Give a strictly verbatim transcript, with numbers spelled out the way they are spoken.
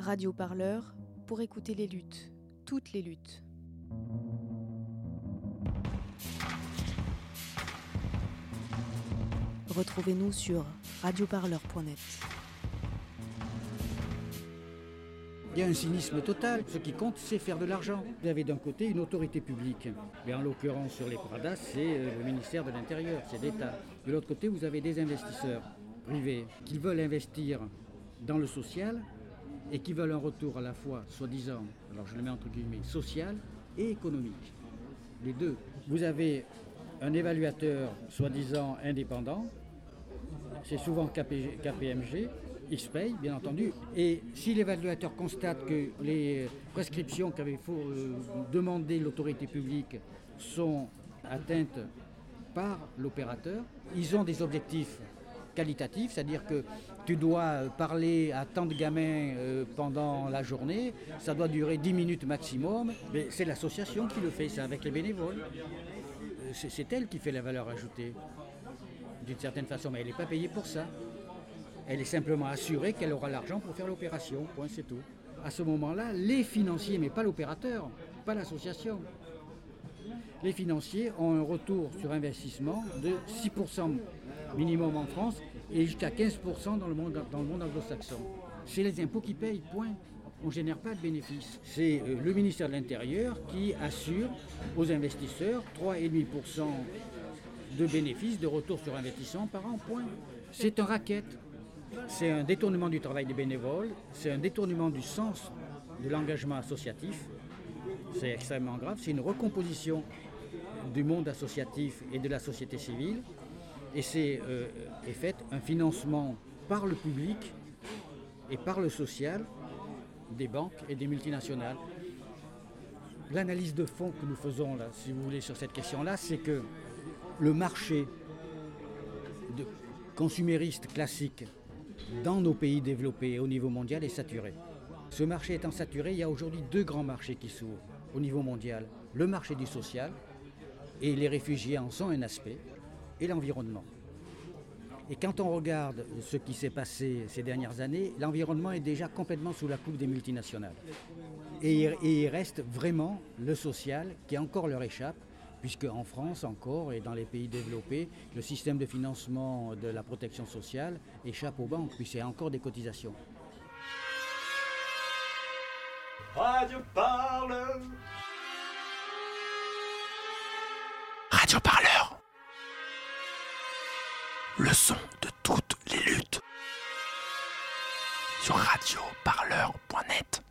Radio Parleur, pour écouter les luttes, toutes les luttes. Retrouvez-nous sur radio parleur point net. Il y a un cynisme total. Ce qui compte, c'est faire de l'argent. Vous avez d'un côté une autorité publique. Et en l'occurrence, sur les PRAHDA, c'est le ministère de l'Intérieur, c'est l'État. De l'autre côté, vous avez des investisseurs privés qui veulent investir dans le social et qui veulent un retour à la fois, soi-disant, alors je le mets entre guillemets, social et économique. Les deux. Vous avez un évaluateur, soi-disant, indépendant. C'est souvent K P M G. Il se paye, bien entendu. Et si l'évaluateur constate que les prescriptions qu'avait euh, demandées l'autorité publique sont atteintes par l'opérateur, ils ont des objectifs qualitatifs, c'est-à-dire que tu dois parler à tant de gamins euh, pendant la journée, ça doit durer dix minutes maximum. Mais c'est l'association qui le fait, c'est avec les bénévoles. C'est, c'est elle qui fait la valeur ajoutée, d'une certaine façon, mais elle n'est pas payée pour ça. Elle est simplement assurée qu'elle aura l'argent pour faire l'opération, point, c'est tout. À ce moment-là, les financiers, mais pas l'opérateur, pas l'association, les financiers ont un retour sur investissement de six pour cent minimum en France et jusqu'à quinze pour cent dans le monde, dans le monde anglo-saxon. C'est les impôts qui payent, point. On ne génère pas de bénéfices. C'est le ministère de l'Intérieur qui assure aux investisseurs trois virgule cinq pour cent de bénéfices de retour sur investissement par an, point. C'est un racket. C'est un détournement du travail des bénévoles, c'est un détournement du sens de l'engagement associatif. C'est extrêmement grave, c'est une recomposition du monde associatif et de la société civile. Et c'est euh, est fait un financement par le public et par le social des banques et des multinationales. L'analyse de fond que nous faisons, là, si vous voulez, sur cette question-là, c'est que le marché de consumériste classique dans nos pays développés et au niveau mondial est saturé. Ce marché étant saturé, il y a aujourd'hui deux grands marchés qui s'ouvrent au niveau mondial. Le marché du social, et les réfugiés en sont un aspect, et l'environnement. Et quand on regarde ce qui s'est passé ces dernières années, l'environnement est déjà complètement sous la coupe des multinationales. Et il reste vraiment le social qui encore leur échappe, puisque en France encore et dans les pays développés, le système de financement de la protection sociale échappe aux banques, puis c'est encore des cotisations. Radio Parleur. Radio Parleur. Le son de toutes les luttes. Sur radio parleur point net.